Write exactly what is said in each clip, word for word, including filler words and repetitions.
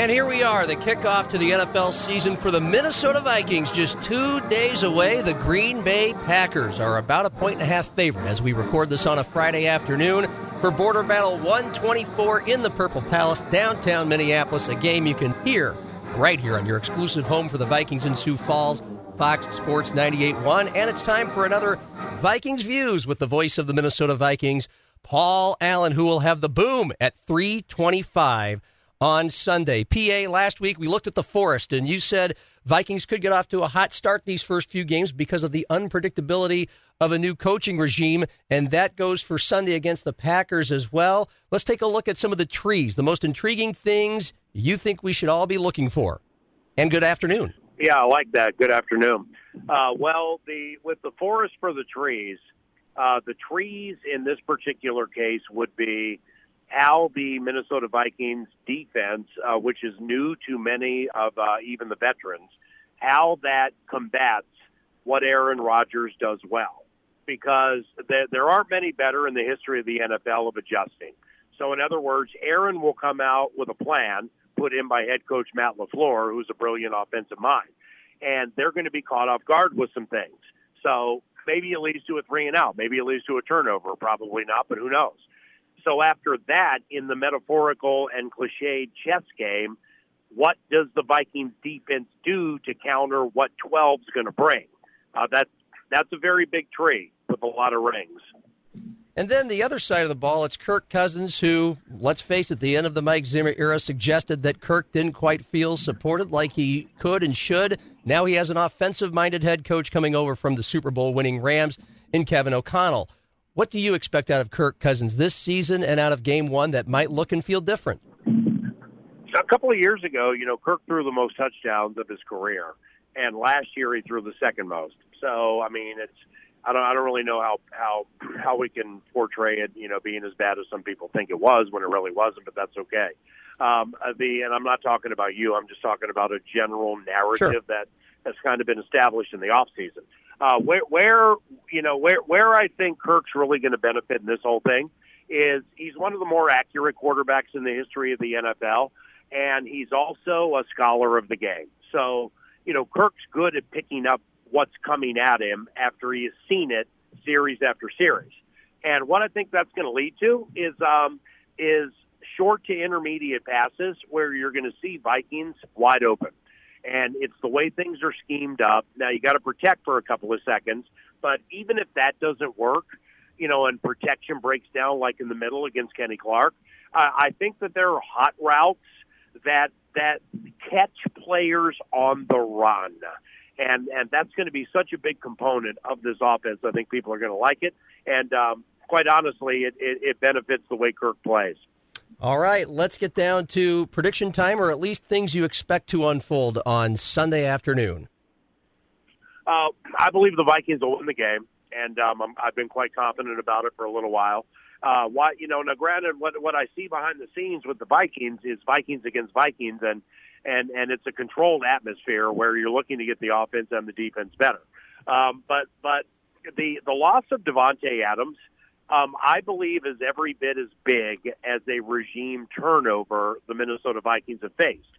And here we are, the kickoff to the N F L season for the Minnesota Vikings. Just two days away, the Green Bay Packers are about a point and a half favorite as we record this on a Friday afternoon for Border Battle one twenty-four in the Purple Palace, downtown Minneapolis, a game you can hear right here on your exclusive home for the Vikings in Sioux Falls, Fox Sports ninety-eight point one. And it's time for another Vikings Views with the voice of the Minnesota Vikings, Paul Allen, who will have the boom at three twenty-five on Sunday. P A, last week we looked at the forest, and you said Vikings could get off to a hot start these first few games because of the unpredictability of a new coaching regime, and that goes for Sunday against the Packers as well. Let's take a look at some of the trees, the most intriguing things you think we should all be looking for. And good afternoon. Yeah, I like that. Good afternoon. Uh, well, the with the forest for the trees, uh, the trees in this particular case would be how the Minnesota Vikings defense, uh, which is new to many of uh, even the veterans, how that combats what Aaron Rodgers does well. Because th- there aren't many better in the history of the N F L of adjusting. So in other words, Aaron will come out with a plan put in by head coach Matt LaFleur, who's a brilliant offensive mind. And they're going to be caught off guard with some things. So maybe it leads to a three and out. Maybe it leads to a turnover. Probably not, but who knows? So after that, in the metaphorical and cliched chess game, what does the Vikings defense do to counter what twelve's going to bring? Uh, that's, that's a very big tree with a lot of rings. And then the other side of the ball, it's Kirk Cousins, who, let's face it, the end of the Mike Zimmer era suggested that Kirk didn't quite feel supported like he could and should. Now he has an offensive-minded head coach coming over from the Super Bowl-winning Rams in Kevin O'Connell. What do you expect out of Kirk Cousins this season and out of game one that might look and feel different? So a couple of years ago, you know, Kirk threw the most touchdowns of his career, and last year he threw the second most. So, I mean, it's I don't I don't really know how how, how we can portray it, you know, being as bad as some people think it was when it really wasn't, but that's okay. Um, the and I'm not talking about you. I'm just talking about a general narrative sure. that has kind of been established in the offseason. Uh, where, where, you know, where, where I think Kirk's really going to benefit in this whole thing is he's one of the more accurate quarterbacks in the history of the N F L, and he's also a scholar of the game. So, you know, Kirk's good at picking up what's coming at him after he has seen it series after series. And what I think that's going to lead to is um, is short to intermediate passes where you're going to see Vikings wide open. And it's the way things are schemed up. Now, you got to protect for a couple of seconds. But even if that doesn't work, you know, and protection breaks down like in the middle against Kenny Clark, uh, I think that there are hot routes that that catch players on the run. And and that's going to be such a big component of this offense. I think people are going to like it. And um, quite honestly, it, it, it benefits the way Kirk plays. All right, let's get down to prediction time, or at least things you expect to unfold on Sunday afternoon. Uh, I believe the Vikings will win the game, and um, I'm, I've been quite confident about it for a little while. Uh, why, you know, now granted, what, what I see behind the scenes with the Vikings is Vikings against Vikings, and, and, and it's a controlled atmosphere where you're looking to get the offense and the defense better. Um, but but the, the loss of Devontae Adams, Um, I believe, is every bit as big as a regime turnover the Minnesota Vikings have faced.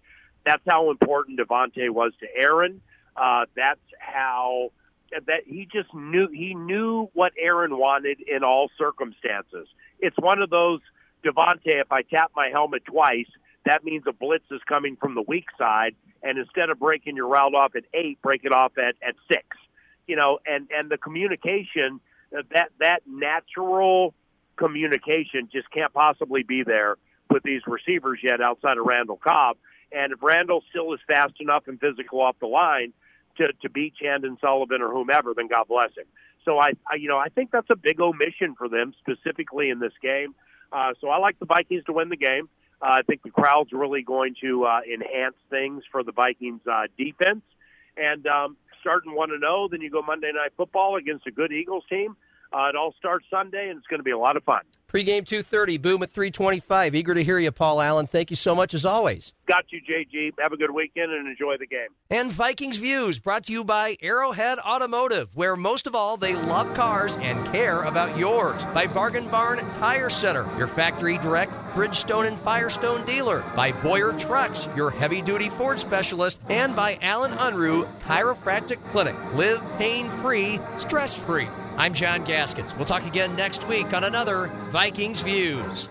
That's how important Devontae was to Aaron. Uh, that's how that he just knew he knew what Aaron wanted in all circumstances. It's one of those, Devontae, if I tap my helmet twice, that means a blitz is coming from the weak side, and instead of breaking your route off at eight, break it off at, at six. You know, and, and the communication – That that natural communication just can't possibly be there with these receivers yet outside of Randall Cobb. And if Randall still is fast enough and physical off the line to, to beat Chandon Sullivan or whomever, then God bless him. So, I, I you know, I think that's a big omission for them specifically in this game. Uh, so I like the Vikings to win the game. Uh, I think the crowd's really going to uh, enhance things for the Vikings uh, defense. And um starting one and oh, then you go Monday Night Football against a good Eagles team. Uh, it all starts Sunday, and it's going to be a lot of fun. Pre-game two thirty, Boom at three twenty-five. Eager to hear you, Paul Allen. Thank you so much, as always. Got you, J G. Have a good weekend and enjoy the game. And Vikings Views, brought to you by Arrowhead Automotive, where most of all, they love cars and care about yours. By Bargain Barn Tire Center, your factory direct Bridgestone and Firestone dealer. By Boyer Trucks, your heavy-duty Ford specialist. And by Alan Unruh, Chiropractic Clinic. Live pain-free, stress-free. I'm John Gaskins. We'll talk again next week on another Vikings Views.